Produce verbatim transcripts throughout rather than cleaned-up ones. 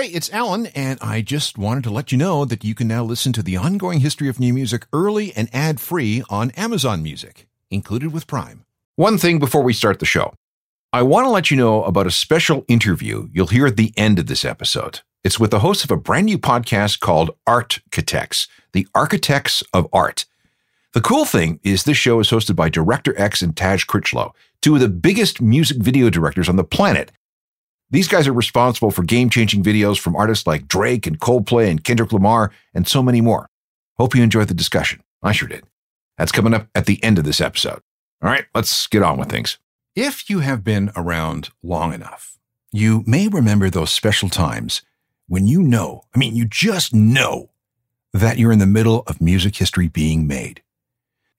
Hey, it's Alan, and I just wanted to let you know that you can now listen to the ongoing history of new music early and ad-free on Amazon Music, included with Prime. One thing before we start the show. I want to let you know about a special interview you'll hear at the end of this episode. It's with the host of a brand new podcast called Art Catex, the Architects of Art. The cool thing is this show is hosted by Director X and Taj Critchlow, two of the biggest music video directors on the planet. These guys are responsible for game-changing videos from artists like Drake and Coldplay and Kendrick Lamar and so many more. Hope you enjoyed the discussion. I sure did. That's coming up at the end of this episode. All right, let's get on with things. If you have been around long enough, you may remember those special times when you know, I mean, you just know that you're in the middle of music history being made.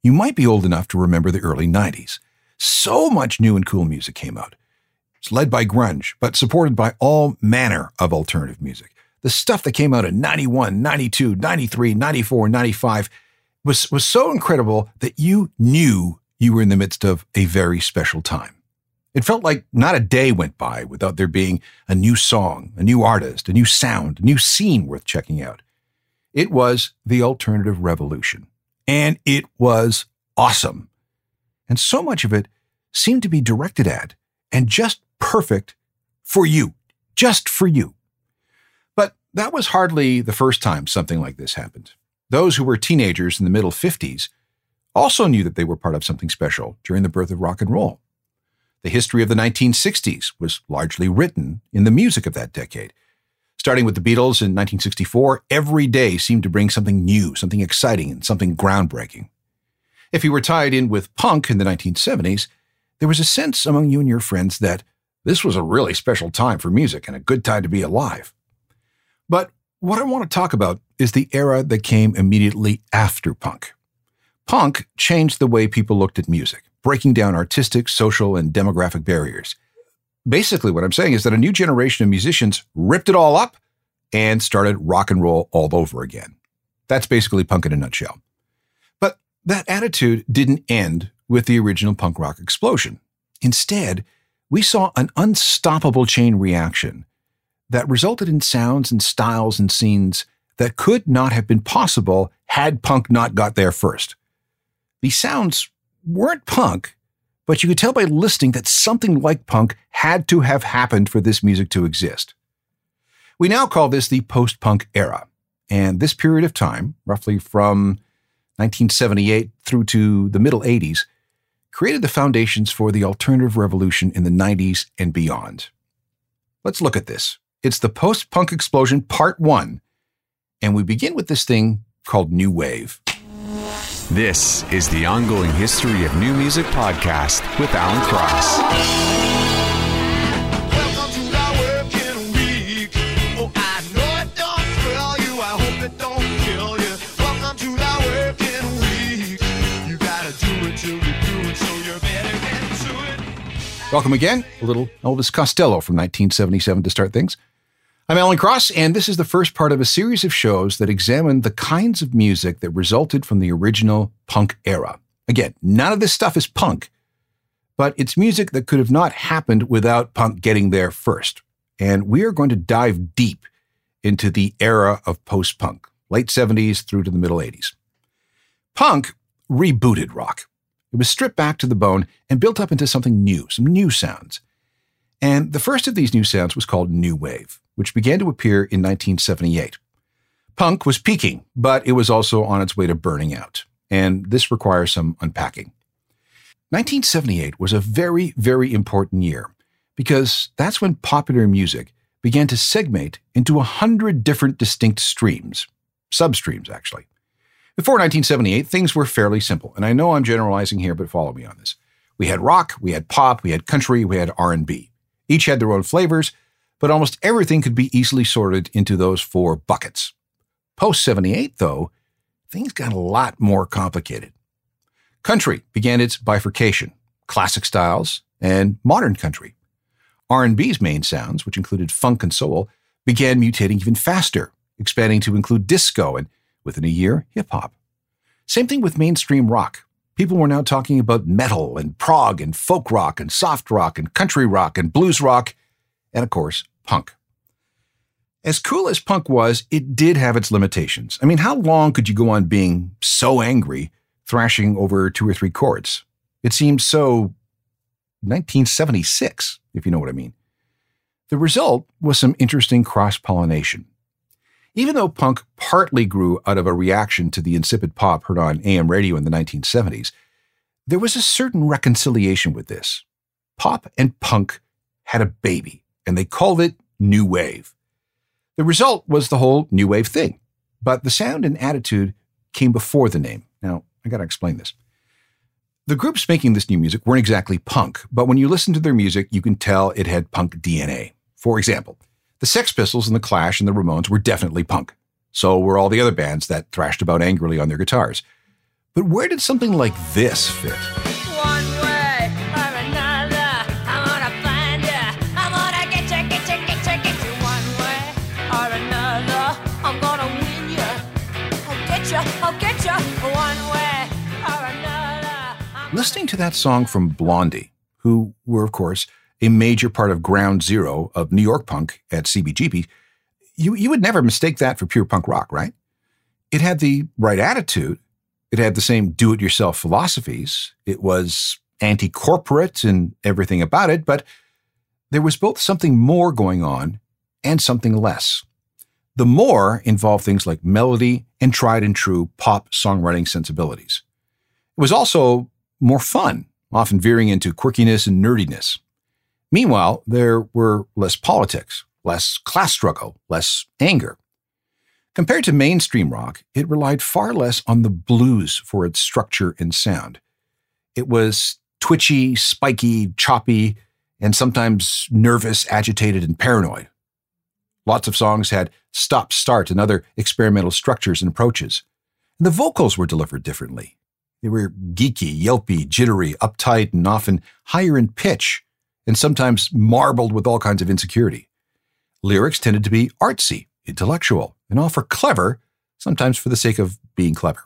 You might be old enough to remember the early nineties. So much new and cool music came out. It's led by grunge, but supported by all manner of alternative music. The stuff that came out in ninety-one, ninety-two, ninety-three, ninety-four, ninety-five was, was so incredible that you knew you were in the midst of a very special time. It felt like not a day went by without there being a new song, a new artist, a new sound, a new scene worth checking out. It was the alternative revolution, and it was awesome. And so much of it seemed to be directed at and just perfect for you, just for you. But that was hardly the first time something like this happened. Those who were teenagers in the middle fifties also knew that they were part of something special during the birth of rock and roll. The history of the nineteen sixties was largely written in the music of that decade. Starting with the Beatles in nineteen sixty-four, every day seemed to bring something new, something exciting, and something groundbreaking. If you were tied in with punk in the nineteen seventies, there was a sense among you and your friends that this was a really special time for music and a good time to be alive. But what I want to talk about is the era that came immediately after punk. Punk changed the way people looked at music, breaking down artistic, social, and demographic barriers. Basically, what I'm saying is that a new generation of musicians ripped it all up and started rock and roll all over again. That's basically punk in a nutshell. But that attitude didn't end with the original punk rock explosion. Instead, we saw an unstoppable chain reaction that resulted in sounds and styles and scenes that could not have been possible had punk not got there first. These sounds weren't punk, but you could tell by listening that something like punk had to have happened for this music to exist. We now call this the post-punk era, and this period of time, roughly from nineteen seventy-eight through to the middle eighties, created the foundations for the alternative revolution in the nineties and beyond. Let's look at this. It's the post-punk explosion part one, and we begin with this thing called New Wave. This is the Ongoing History of New Music podcast with Alan Cross. Welcome again, a little Elvis Costello from nineteen seventy-seven to start things. I'm Alan Cross, and this is the first part of a series of shows that examine the kinds of music that resulted from the original punk era. Again, none of this stuff is punk, but it's music that could have not happened without punk getting there first. And we are going to dive deep into the era of post-punk, late seventies through to the middle eighties. Punk rebooted rock. It was stripped back to the bone and built up into something new, some new sounds. And the first of these new sounds was called New Wave, which began to appear in nineteen seventy-eight. Punk was peaking, but it was also on its way to burning out. And this requires some unpacking. nineteen seventy-eight was a very, very important year because that's when popular music began to segment into a hundred different distinct streams, substreams actually. Before nineteen seventy-eight, things were fairly simple, and I know I'm generalizing here, but follow me on this. We had rock, we had pop, we had country, we had R and B. Each had their own flavors, but almost everything could be easily sorted into those four buckets. Post seventy-eight, though, things got a lot more complicated. Country began its bifurcation, classic styles and modern country. R and B's main sounds, which included funk and soul, began mutating even faster, expanding to include disco and, within a year, hip-hop. Same thing with mainstream rock. People were now talking about metal and prog and folk rock and soft rock and country rock and blues rock and, of course, punk. As cool as punk was, it did have its limitations. I mean, how long could you go on being so angry, thrashing over two or three chords? It seemed so nineteen seventy-six, if you know what I mean. The result was some interesting cross-pollination. Even though punk partly grew out of a reaction to the insipid pop heard on A M radio in the nineteen seventies, there was a certain reconciliation with this. Pop and punk had a baby, and they called it New Wave. The result was the whole New Wave thing, but the sound and attitude came before the name. Now, I gotta explain this. The groups making this new music weren't exactly punk, but when you listen to their music, you can tell it had punk D N A. For example, the Sex Pistols and the Clash and the Ramones were definitely punk. So were all the other bands that thrashed about angrily on their guitars. But where did something like this fit? One way or another, I'm gonna find ya. I'm gonna get ya, get ya, get ya, get ya. One way or another, I'm gonna win ya. I'll get ya, I'll get ya. One way or another. I'm Listening to that song from Blondie, who were, of course, a major part of ground zero of New York punk at C B G B, you, you would never mistake that for pure punk rock, right? It had the right attitude. It had the same do-it-yourself philosophies. It was anti-corporate and everything about it, but there was both something more going on and something less. The more involved things like melody and tried and true pop songwriting sensibilities. It was also more fun, often veering into quirkiness and nerdiness. Meanwhile, there were less politics, less class struggle, less anger. Compared to mainstream rock, it relied far less on the blues for its structure and sound. It was twitchy, spiky, choppy, and sometimes nervous, agitated, and paranoid. Lots of songs had stop-start and other experimental structures and approaches. And the vocals were delivered differently. They were geeky, yelpy, jittery, uptight, and often higher in pitch, and sometimes marbled with all kinds of insecurity. Lyrics tended to be artsy, intellectual, and all for clever, sometimes for the sake of being clever.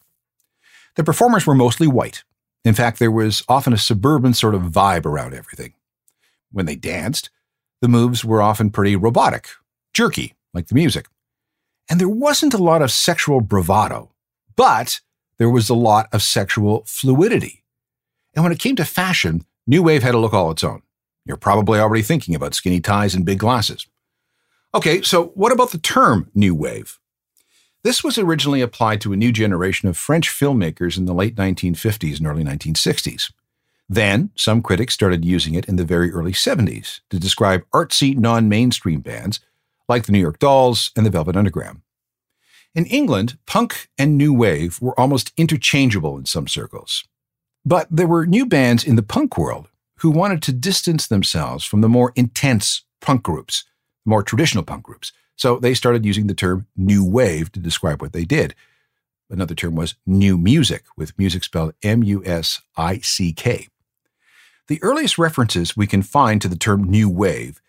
The performers were mostly white. In fact, there was often a suburban sort of vibe around everything. When they danced, the moves were often pretty robotic, jerky, like the music. And there wasn't a lot of sexual bravado, but there was a lot of sexual fluidity. And when it came to fashion, New Wave had a look all its own. You're probably already thinking about skinny ties and big glasses. Okay, so what about the term New Wave? This was originally applied to a new generation of French filmmakers in the late nineteen fifties and early nineteen sixties. Then, some critics started using it in the very early seventies to describe artsy, non-mainstream bands like the New York Dolls and the Velvet Underground. In England, punk and New Wave were almost interchangeable in some circles. But there were new bands in the punk world who wanted to distance themselves from the more intense punk groups, the more traditional punk groups. So they started using the term New Wave to describe what they did. Another term was new music, with music spelled M U S I C K. The earliest references we can find to the term New Wave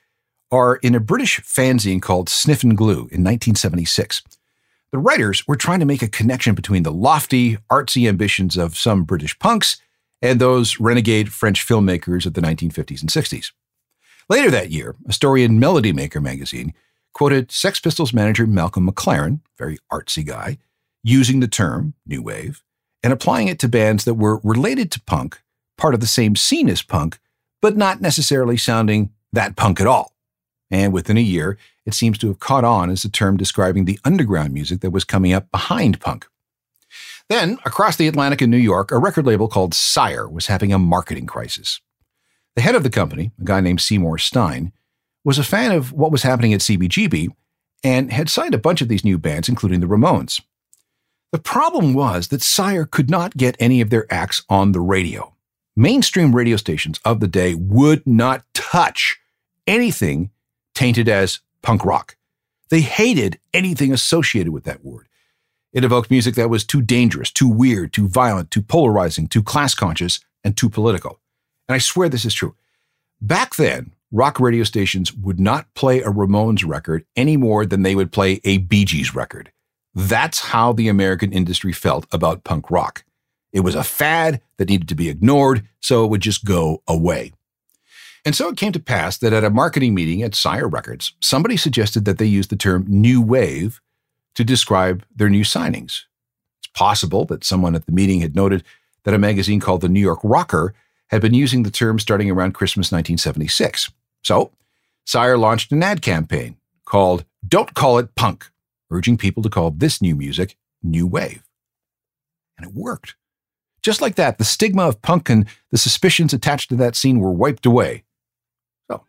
are in a British fanzine called Sniff and Glue in nineteen seventy-six. The writers were trying to make a connection between the lofty, artsy ambitions of some British punks and those renegade French filmmakers of the nineteen fifties and sixties. Later that year, a story in Melody Maker magazine quoted Sex Pistols manager Malcolm McLaren, very artsy guy, using the term New Wave and applying it to bands that were related to punk, part of the same scene as punk, but not necessarily sounding that punk at all. And within a year, it seems to have caught on as a term describing the underground music that was coming up behind punk. Then, across the Atlantic in New York, a record label called Sire was having a marketing crisis. The head of the company, a guy named Seymour Stein, was a fan of what was happening at C B G B and had signed a bunch of these new bands, including the Ramones. The problem was that Sire could not get any of their acts on the radio. Mainstream radio stations of the day would not touch anything tainted as punk rock. They hated anything associated with that word. It evoked music that was too dangerous, too weird, too violent, too polarizing, too class-conscious, and too political. And I swear this is true. Back then, rock radio stations would not play a Ramones record any more than they would play a Bee Gees record. That's how the American industry felt about punk rock. It was a fad that needed to be ignored, so it would just go away. And so it came to pass that at a marketing meeting at Sire Records, somebody suggested that they use the term new wave to describe their new signings. It's possible that someone at the meeting had noted that a magazine called the New York Rocker had been using the term starting around Christmas nineteen seventy-six. So Sire launched an ad campaign called Don't Call It Punk, urging people to call this new music new wave. And it worked. Just like that, the stigma of punk and the suspicions attached to that scene were wiped away. So,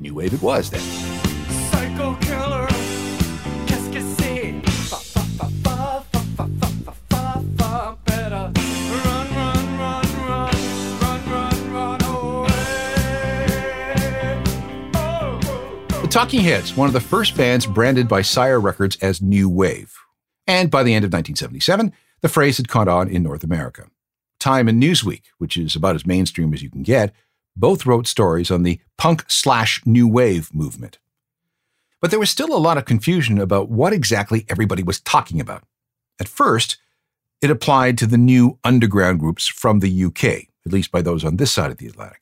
new wave it was then. Psycho killer. Talking Heads, one of the first bands branded by Sire Records as new wave. And by the end of nineteen seventy-seven, the phrase had caught on in North America. Time and Newsweek, which is about as mainstream as you can get, both wrote stories on the punk slash new wave movement. But there was still a lot of confusion about what exactly everybody was talking about. At first, it applied to the new underground groups from the U K, at least by those on this side of the Atlantic.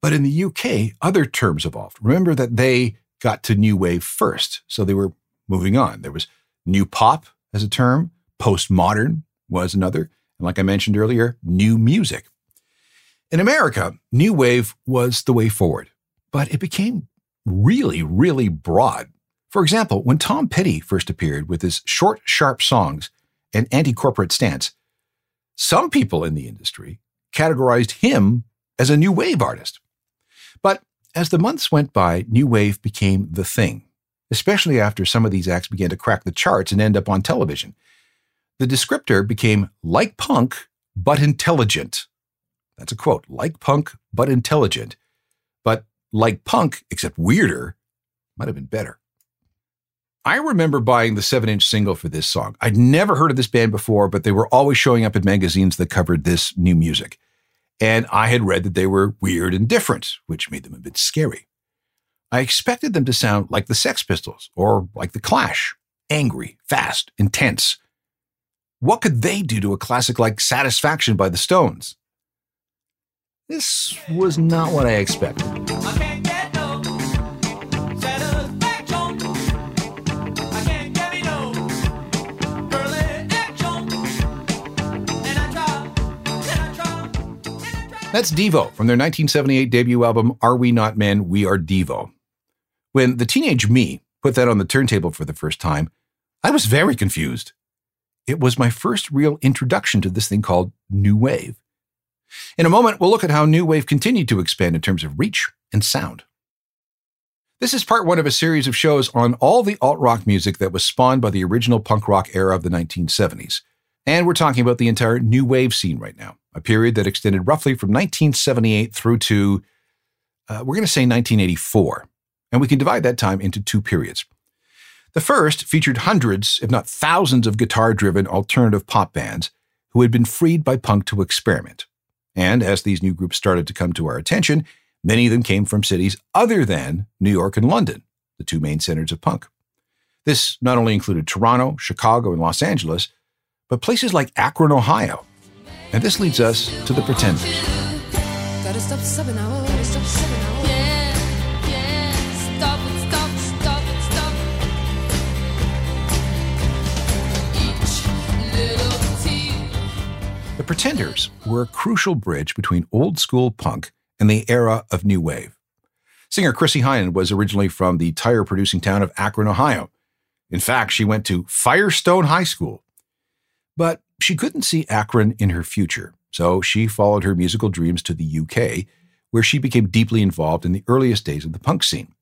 But in the U K, other terms evolved. Remember that they got to new wave first, so they were moving on. There was new pop as a term, postmodern was another, and like I mentioned earlier, new music. In America, new wave was the way forward, but it became really, really broad. For example, when Tom Petty first appeared with his short, sharp songs and anti-corporate stance, some people in the industry categorized him as a new wave artist. But as the months went by, new wave became the thing, especially after some of these acts began to crack the charts and end up on television. The descriptor became like punk, but intelligent. That's a quote, like punk, but intelligent. But like punk, except weirder, might have been better. I remember buying the seven-inch single for this song. I'd never heard of this band before, but they were always showing up in magazines that covered this new music. And I had read that they were weird and different, which made them a bit scary. I expected them to sound like the Sex Pistols or like the Clash, angry, fast, intense. What could they do to a classic like Satisfaction by the Stones? This was not what I expected. I can't get no satisfaction. I can't get me no early action. And I try, and I try. That's Devo from their nineteen seventy-eight debut album, Are We Not Men, We Are Devo. When the teenage me put that on the turntable for the first time, I was very confused. It was my first real introduction to this thing called new wave. In a moment, we'll look at how new wave continued to expand in terms of reach and sound. This is part one of a series of shows on all the alt-rock music that was spawned by the original punk rock era of the nineteen seventies. And we're talking about the entire new wave scene right now, a period that extended roughly from nineteen seventy-eight through to, uh, we're going to say nineteen eighty-four. And we can divide that time into two periods. The first featured hundreds, if not thousands, of guitar-driven alternative pop bands who had been freed by punk to experiment. And as these new groups started to come to our attention, many of them came from cities other than New York and London, the two main centers of punk. This not only included Toronto, Chicago, and Los Angeles, but places like Akron, Ohio. And this leads us to the Pretenders. Gotta stop seven hours, gotta stop seven hours. Yeah, yeah, stop it, stop it, stop it, stop it. Each little tear. The Pretenders were a crucial bridge between old school punk and the era of new wave. Singer Chrissie Hynde was originally from the tire producing town of Akron, Ohio. In fact, she went to Firestone High School. But she couldn't see Akron in her future, so she followed her musical dreams to the U K, where she became deeply involved in the earliest days of the punk scene.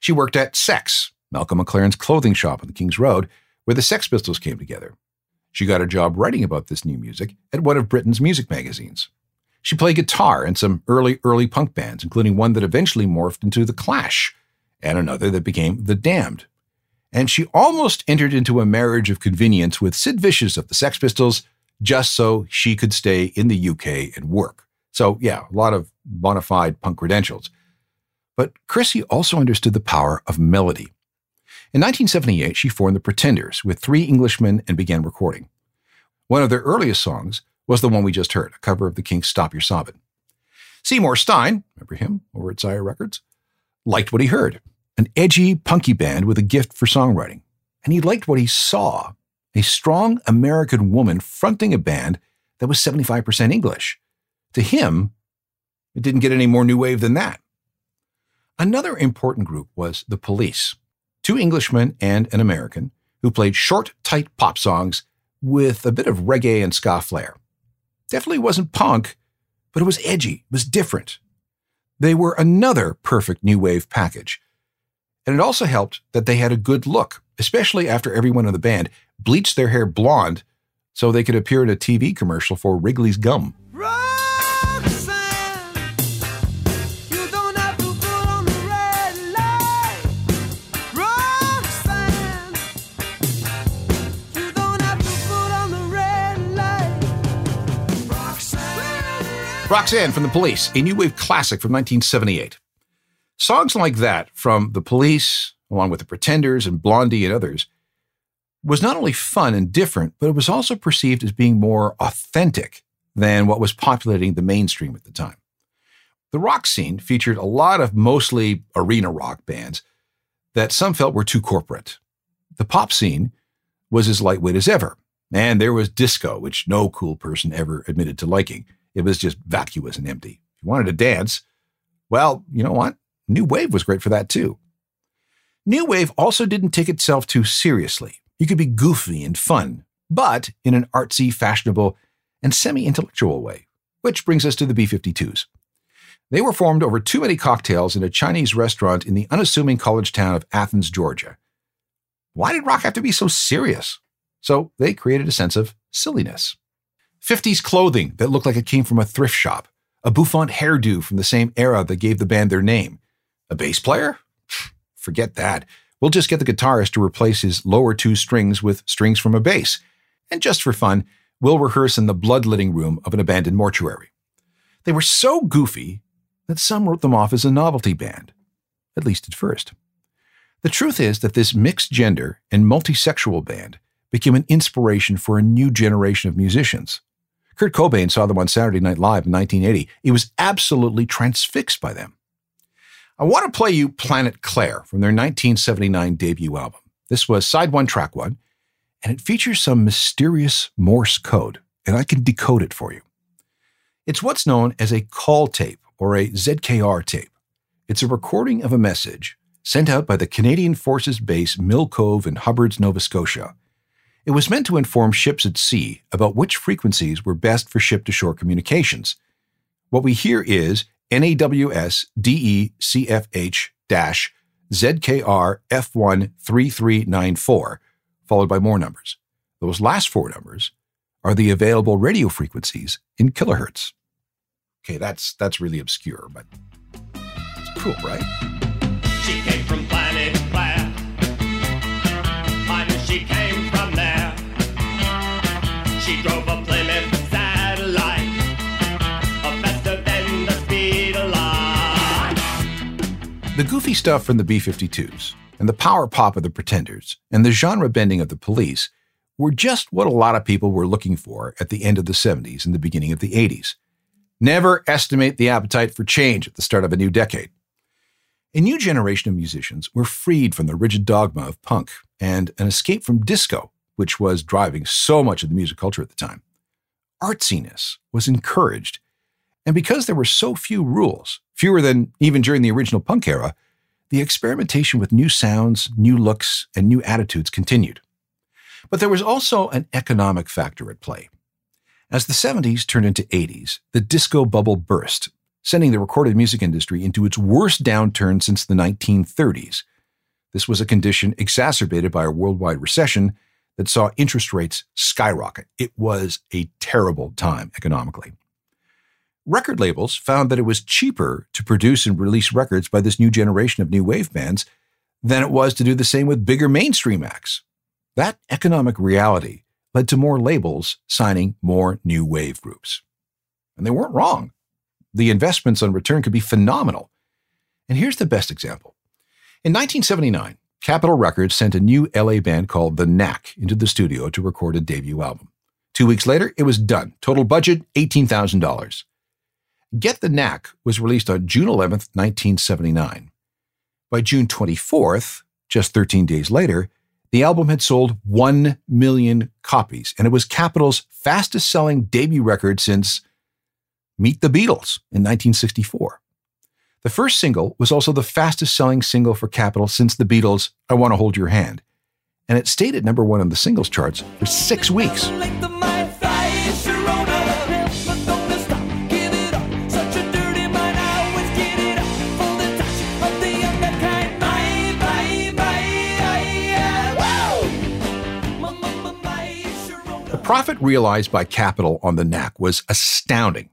She worked at Sex, Malcolm McLaren's clothing shop on the King's Road, where the Sex Pistols came together. She got a job writing about this new music at one of Britain's music magazines. She played guitar in some early, early punk bands, including one that eventually morphed into the Clash, and another that became the Damned. And she almost entered into a marriage of convenience with Sid Vicious of the Sex Pistols, just so she could stay in the U K and work. So yeah, a lot of bona fide punk credentials. But Chrissie also understood the power of melody. In nineteen seventy-eight, she formed the Pretenders with three Englishmen and began recording. One of their earliest songs was the one we just heard, a cover of the Kinks' Stop Your Sobbin'. Seymour Stein, remember him, over at Sire Records, liked what he heard. An edgy, punky band with a gift for songwriting. And he liked what he saw. A strong American woman fronting a band that was seventy-five percent English. To him, it didn't get any more new wave than that. Another important group was the Police. Two Englishmen and an American who played short, tight pop songs with a bit of reggae and ska flair. Definitely wasn't punk, but it was edgy, it was different. They were another perfect new wave package. And it also helped that they had a good look, especially after everyone in the band bleached their hair blonde so they could appear in a T V commercial for Wrigley's Gum. Roxanne, you don't have to put on the red light. Roxanne, you don't have to put on the red light. Roxanne. Roxanne from the Police, a new wave classic from nineteen seventy-eight. Songs like that from the Police, along with the Pretenders and Blondie and others, was not only fun and different, but it was also perceived as being more authentic than what was populating the mainstream at the time. The rock scene featured a lot of mostly arena rock bands that some felt were too corporate. The pop scene was as lightweight as ever, and there was disco, which no cool person ever admitted to liking. It was just vacuous and empty. If you wanted to dance, well, you know what? New wave was great for that too. New wave also didn't take itself too seriously. You could be goofy and fun, but in an artsy, fashionable, and semi-intellectual way. Which brings us to the B fifty-twos. They were formed over too many cocktails in a Chinese restaurant in the unassuming college town of Athens, Georgia. Why did rock have to be so serious? So they created a sense of silliness. fifties clothing that looked like it came from a thrift shop. A bouffant hairdo from the same era that gave the band their name. A bass player? Forget that. We'll just get the guitarist to replace his lower two strings with strings from a bass. And just for fun, we'll rehearse in the bloodletting room of an abandoned mortuary. They were so goofy that some wrote them off as a novelty band, at least at first. The truth is that this mixed gender and multisexual band became an inspiration for a new generation of musicians. Kurt Cobain saw them on Saturday Night Live in nineteen eighty. He was absolutely transfixed by them. I want to play you Planet Claire from their nineteen seventy-nine debut album. This was side one, track one, and it features some mysterious Morse code, and I can decode it for you. It's what's known as a call tape or a Z K R tape. It's a recording of a message sent out by the Canadian Forces Base Mill Cove in Hubbard's, Nova Scotia. It was meant to inform ships at sea about which frequencies were best for ship-to-shore communications. What we hear is N A W S D E C F H Z K R F one three three nine four, followed by more numbers. Those last four numbers are the available radio frequencies in kilohertz. Okay, that's that's really obscure, but it's cool, right? She came from planet Claire. I knew she came from there. She drove a Plymouth satellite. The goofy stuff from the B fifty-twos and the power pop of the Pretenders and the genre bending of the Police were just what a lot of people were looking for at the end of the seventies and the beginning of the eighties. Never estimate the appetite for change at the start of a new decade. A new generation of musicians were freed from the rigid dogma of punk and an escape from disco, which was driving so much of the music culture at the time. Artsiness was encouraged. And because there were so few rules, fewer than even during the original punk era, the experimentation with new sounds, new looks, and new attitudes continued. But there was also an economic factor at play. As the seventies turned into eighties, the disco bubble burst, sending the recorded music industry into its worst downturn since the nineteen thirties. This was a condition exacerbated by a worldwide recession that saw interest rates skyrocket. It was a terrible time economically. Record labels found that it was cheaper to produce and release records by this new generation of new wave bands than it was to do the same with bigger mainstream acts. That economic reality led to more labels signing more new wave groups. And they weren't wrong. The investments on return could be phenomenal. And here's the best example. In nineteen seventy-nine, Capitol Records sent a new L A band called The Knack into the studio to record a debut album. Two weeks later, it was done. Total budget, eighteen thousand dollars. Get the Knack was released on June eleventh, nineteen seventy-nine. By June twenty-fourth, just thirteen days later, the album had sold one million copies, and it was Capitol's fastest-selling debut record since Meet the Beatles in nineteen sixty-four. The first single was also the fastest-selling single for Capitol since the Beatles' I Want to Hold Your Hand, and it stayed at number one on the singles charts for six weeks. The profit realized by Capitol on the Knack was astounding.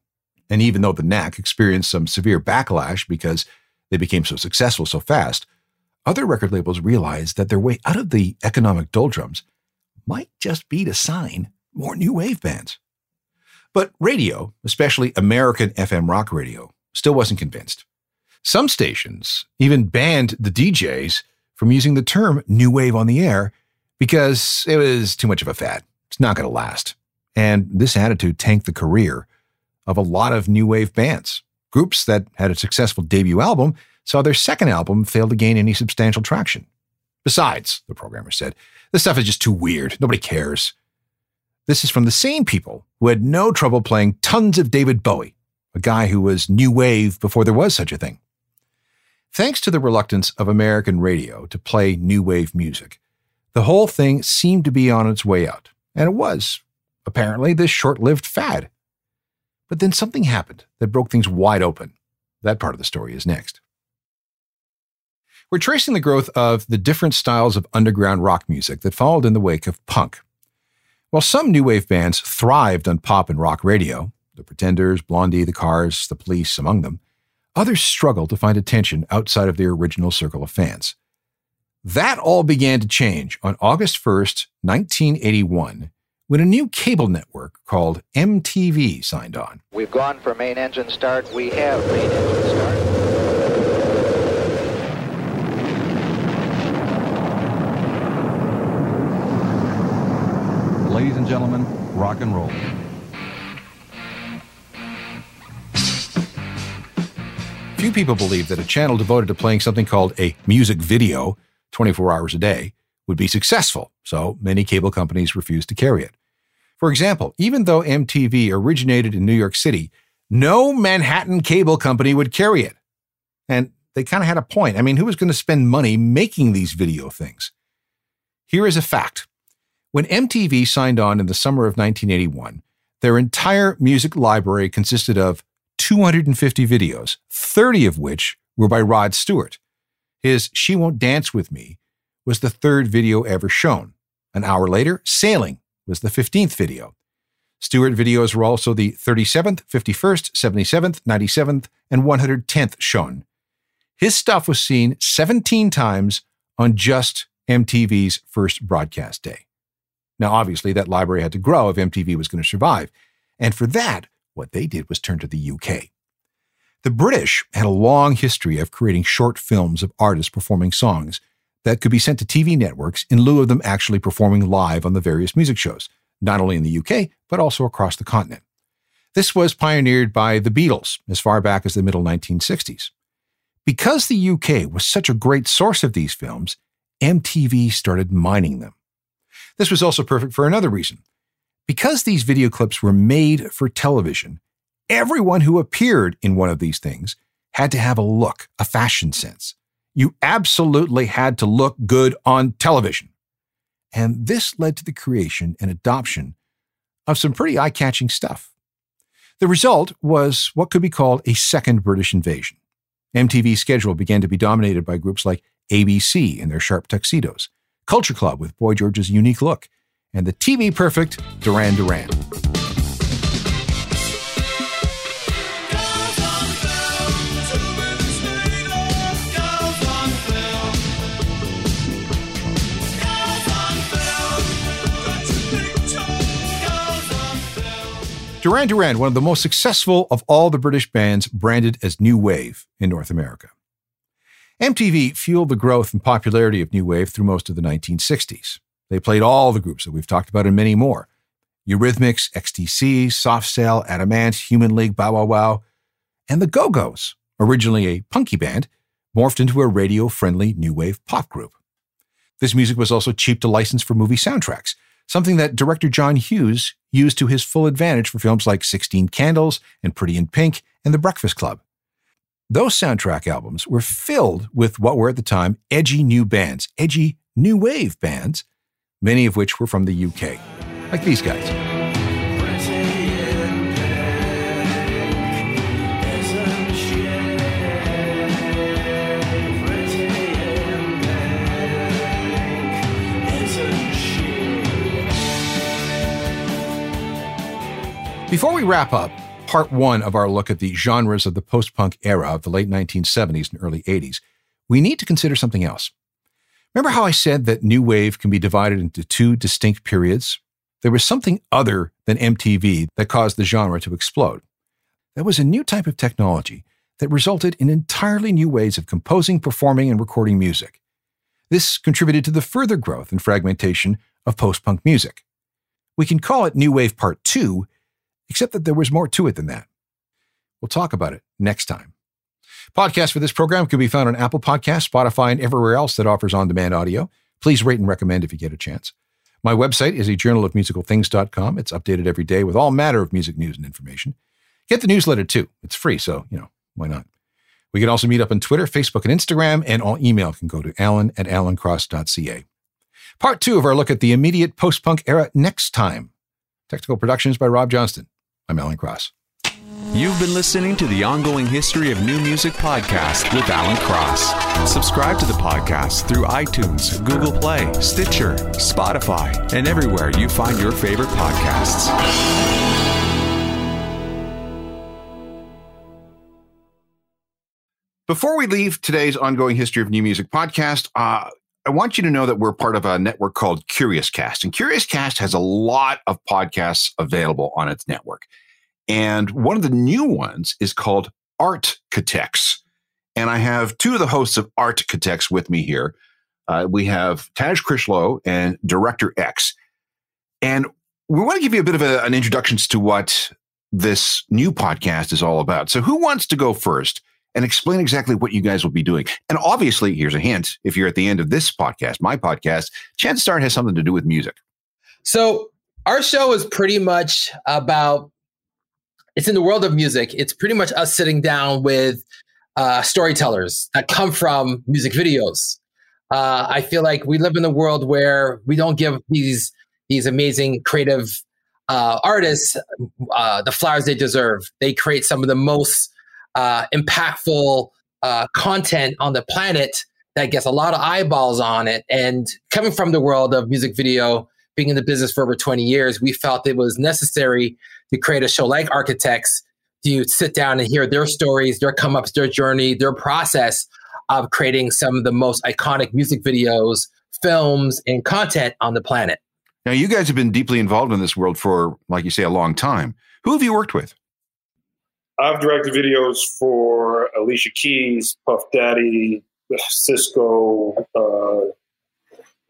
And even though the Knack experienced some severe backlash because they became so successful so fast, other record labels realized that their way out of the economic doldrums might just be to sign more new wave bands. But radio, especially American F M rock radio, still wasn't convinced. Some stations even banned the D Js from using the term new wave on the air because it was too much of a fad. It's not going to last. And this attitude tanked the career of a lot of new wave bands. Groups that had a successful debut album saw their second album fail to gain any substantial traction. Besides, the programmer said, this stuff is just too weird. Nobody cares. This is from the same people who had no trouble playing tons of David Bowie, a guy who was new wave before there was such a thing. Thanks to the reluctance of American radio to play new wave music, the whole thing seemed to be on its way out. And it was, apparently, this short-lived fad. But then something happened that broke things wide open. That part of the story is next. We're tracing the growth of the different styles of underground rock music that followed in the wake of punk. While some new wave bands thrived on pop and rock radio, the Pretenders, Blondie, the Cars, the Police among them, others struggled to find attention outside of their original circle of fans. That all began to change on August first, nineteen eighty-one, when a new cable network called M T V signed on. We've gone for main engine start. We have main engine start. Ladies and gentlemen, rock and roll. Few people believed that a channel devoted to playing something called a music video twenty-four hours a day would be successful, so many cable companies refused to carry it. For example, even though M T V originated in New York City, no Manhattan cable company would carry it. And they kind of had a point. I mean, who was going to spend money making these video things? Here is a fact. When M T V signed on in the summer of nineteen eighty-one, their entire music library consisted of two hundred fifty videos, thirty of which were by Rod Stewart. His She Won't Dance With Me was the third video ever shown. An hour later, Sailing was the fifteenth video. Stewart videos were also the thirty-seventh, fifty-first, seventy-seventh, ninety-seventh, and one hundred tenth shown. His stuff was seen seventeen times on just M T V's first broadcast day. Now, obviously, that library had to grow if M T V was going to survive. And for that, what they did was turn to the U K. The British had a long history of creating short films of artists performing songs that could be sent to T V networks in lieu of them actually performing live on the various music shows, not only in the U K, but also across the continent. This was pioneered by the Beatles as far back as the middle nineteen sixties. Because the U K was such a great source of these films, M T V started mining them. This was also perfect for another reason. Because these video clips were made for television, everyone who appeared in one of these things had to have a look, a fashion sense. You absolutely had to look good on television. And this led to the creation and adoption of some pretty eye-catching stuff. The result was what could be called a second British invasion. M T V's schedule began to be dominated by groups like A B C in their sharp tuxedos, Culture Club with Boy George's unique look, and the T V-perfect Duran Duran. Duran Duran, one of the most successful of all the British bands branded as new wave in North America. M T V fueled the growth and popularity of new wave through most of the nineteen sixties. They played all the groups that we've talked about and many more. Eurythmics, X T C, Soft Cell, Adamant, Human League, Bow Wow Wow. and the Go-Go's, originally a punky band, morphed into a radio-friendly new wave pop group. This music was also cheap to license for movie soundtracks, something that director John Hughes used to his full advantage for films like sixteen Candles and Pretty in Pink and The Breakfast Club. Those soundtrack albums were filled with what were at the time edgy new bands, edgy new wave bands, many of which were from the U K, like these guys. Before we wrap up part one of our look at the genres of the post-punk era of the late nineteen seventies and early eighties, we need to consider something else. Remember how I said that new wave can be divided into two distinct periods? There was something other than M T V that caused the genre to explode. That was a new type of technology that resulted in entirely new ways of composing, performing, and recording music. This contributed to the further growth and fragmentation of post-punk music. We can call it New Wave Part two, except that there was more to it than that. We'll talk about it next time. Podcasts for this program can be found on Apple Podcasts, Spotify, and everywhere else that offers on-demand audio. Please rate and recommend if you get a chance. My website is a journal of musical things dot com. It's updated every day with all matter of music news and information. Get the newsletter too. It's free, so, you know, why not? We can also meet up on Twitter, Facebook, and Instagram, and all email can go to alan at alancross dot c a. Part two of our look at the immediate post-punk era next time. Technical productions by Rob Johnston. I'm Alan Cross. You've been listening to the Ongoing History of New Music podcast with Alan Cross. Subscribe to the podcast through iTunes, Google Play, Stitcher, Spotify, and everywhere you find your favorite podcasts. Before we leave today's Ongoing History of New Music podcast, uh, I want you to know that we're part of a network called CuriousCast. And CuriousCast has a lot of podcasts available on its network. And one of the new ones is called Art Catex. And I have two of the hosts of Art Catex with me here. Uh, we have Taj Critchlow and Director X. And we want to give you a bit of a, an introduction to what this new podcast is all about. So who wants to go first and explain exactly what you guys will be doing? And obviously, here's a hint, if you're at the end of this podcast, my podcast, chances are it has something to do with music. So our show is pretty much about... it's in the world of music. It's pretty much us sitting down with uh, storytellers that come from music videos. Uh, I feel like we live in a world where we don't give these these amazing creative uh, artists uh, the flowers they deserve. They create some of the most uh, impactful uh, content on the planet that gets a lot of eyeballs on it. And coming from the world of music video, being in the business for over twenty years, we felt it was necessary to create a show like Art Catex to sit down and hear their stories, their come-ups, their journey, their process of creating some of the most iconic music videos, films, and content on the planet. Now, you guys have been deeply involved in this world for, like you say, a long time. Who have you worked with? I've directed videos for Alicia Keys, Puff Daddy, Sisqó, uh,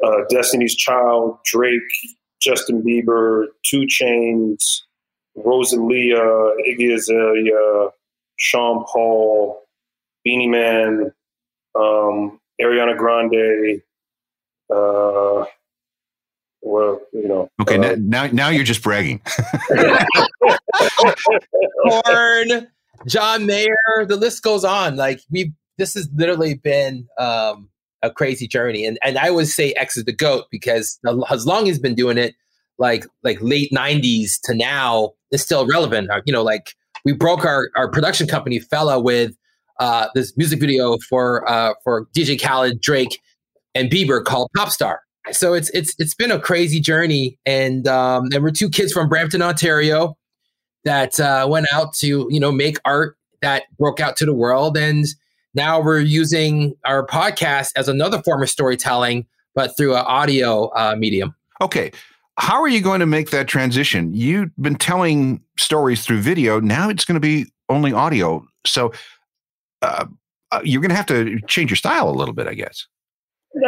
Uh, Destiny's Child, Drake, Justin Bieber, two Chainz, Rosalia, Iggy Azalea, Sean Paul, Beanie Man, um, Ariana Grande. Uh, well, you know. Okay, uh, now now you're just bragging. Korn, John Mayer, the list goes on. Like we, this has literally been. Um, A crazy journey, and and I would say X is the GOAT because as long as he's been doing it, like like late nineties to now, it's still relevant. You know, like we broke our, our production company fella with uh, this music video for uh, for D J Khaled, Drake, and Bieber called Popstar. So it's it's it's been a crazy journey, and um, and we're two kids from Brampton, Ontario, that uh, went out to you know make art that broke out to the world. And now we're using our podcast as another form of storytelling, but through an audio uh, medium. Okay. How are you going to make that transition? You've been telling stories through video. Now it's going to be only audio. So uh, you're going to have to change your style a little bit, I guess.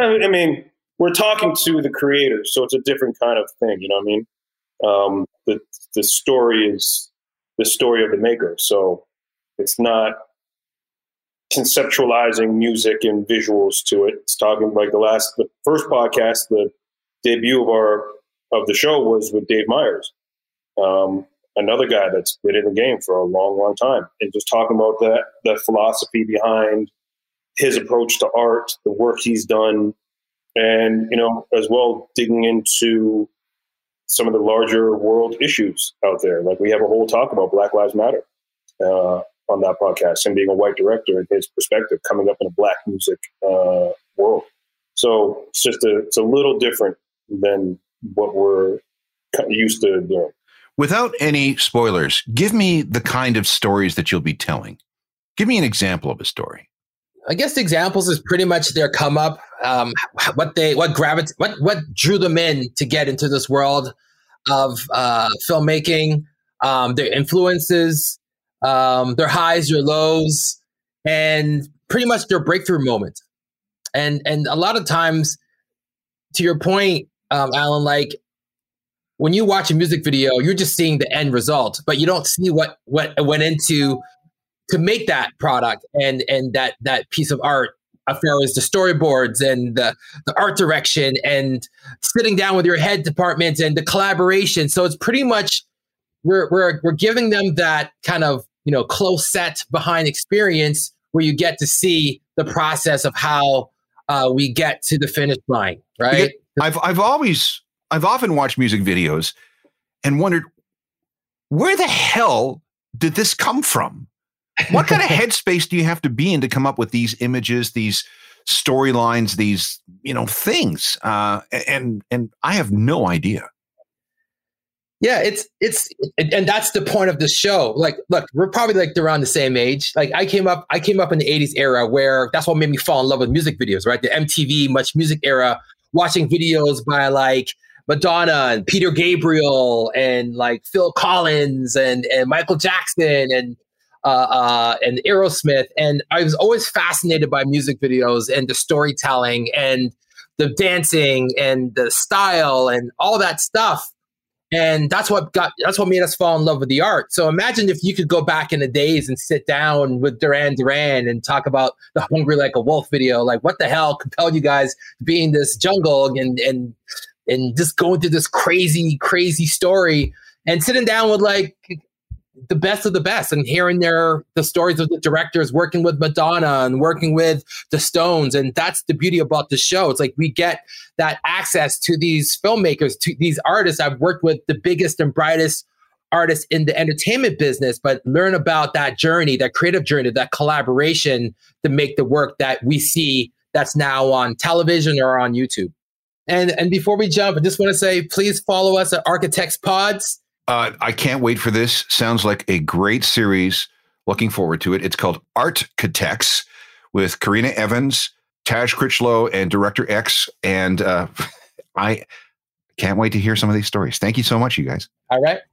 I mean, we're talking to the creators, so it's a different kind of thing. You know what I mean? Um, the, the story is the story of the maker. So It's not conceptualizing music and visuals to it. It's talking like the last, the first podcast, the debut of our, of the show was with Dave Myers, um, another guy that's been in the game for a long, long time. And just talking about that, the philosophy behind his approach to art, the work he's done, and, you know, as well, digging into some of the larger world issues out there. Like we have a whole talk about Black Lives Matter uh, on that podcast, and being a white director and his perspective coming up in a black music uh, world. So it's just a, it's a little different than what we're used to doing. Without any spoilers, give me the kind of stories that you'll be telling. Give me an example of a story. I guess the examples is pretty much their come up, um, what they, what gravity, what what drew them in to get into this world of uh, filmmaking, um, their influences, um, their highs, their lows, and pretty much their breakthrough moment. And and a lot of times, to your point, um, Alan, like when you watch a music video, you're just seeing the end result, but you don't see what what went into to make that product and and that that piece of art, as far as the storyboards and the, the art direction and sitting down with your head department and the collaboration. So it's pretty much we're we're we're giving them that kind of, you know, close set behind experience where you get to see the process of how uh, we get to the finish line. Right. I've I've always I've often watched music videos and wondered, where the hell did this come from? What kind of headspace do you have to be in to come up with these images, these storylines, these, you know, things? Uh, and and I have no idea. Yeah, it's it's and that's the point of the show. Like, look, we're probably like around the same age. Like, I came up, I came up in the eighties era, where that's what made me fall in love with music videos, right? The M T V Much Music era, watching videos by like Madonna and Peter Gabriel and like Phil Collins and and Michael Jackson and. Uh, uh, and Aerosmith. And I was always fascinated by music videos and the storytelling and the dancing and the style and all that stuff. And that's what got, that's what made us fall in love with the art. So imagine if you could go back in the days and sit down with Duran Duran and talk about the Hungry Like a Wolf video. Like, what the hell compelled you guys to be in this jungle and, and, and just going through this crazy, crazy story, and sitting down with like, the best of the best and hearing their, the stories of the directors working with Madonna and working with the Stones. And that's the beauty about the show. It's like we get that access to these filmmakers, to these artists. I've worked with the biggest and brightest artists in the entertainment business, but learn about that journey, that creative journey, that collaboration to make the work that we see that's now on television or on YouTube. And, and before we jump, I just want to say, please follow us at Art Catex Pods. Uh, I can't wait for this. Sounds like a great series. Looking forward to it. It's called Art Catex with Karina Evans, Taj Critchlow, and Director X. And uh, I can't wait to hear some of these stories. Thank you so much, you guys. All right.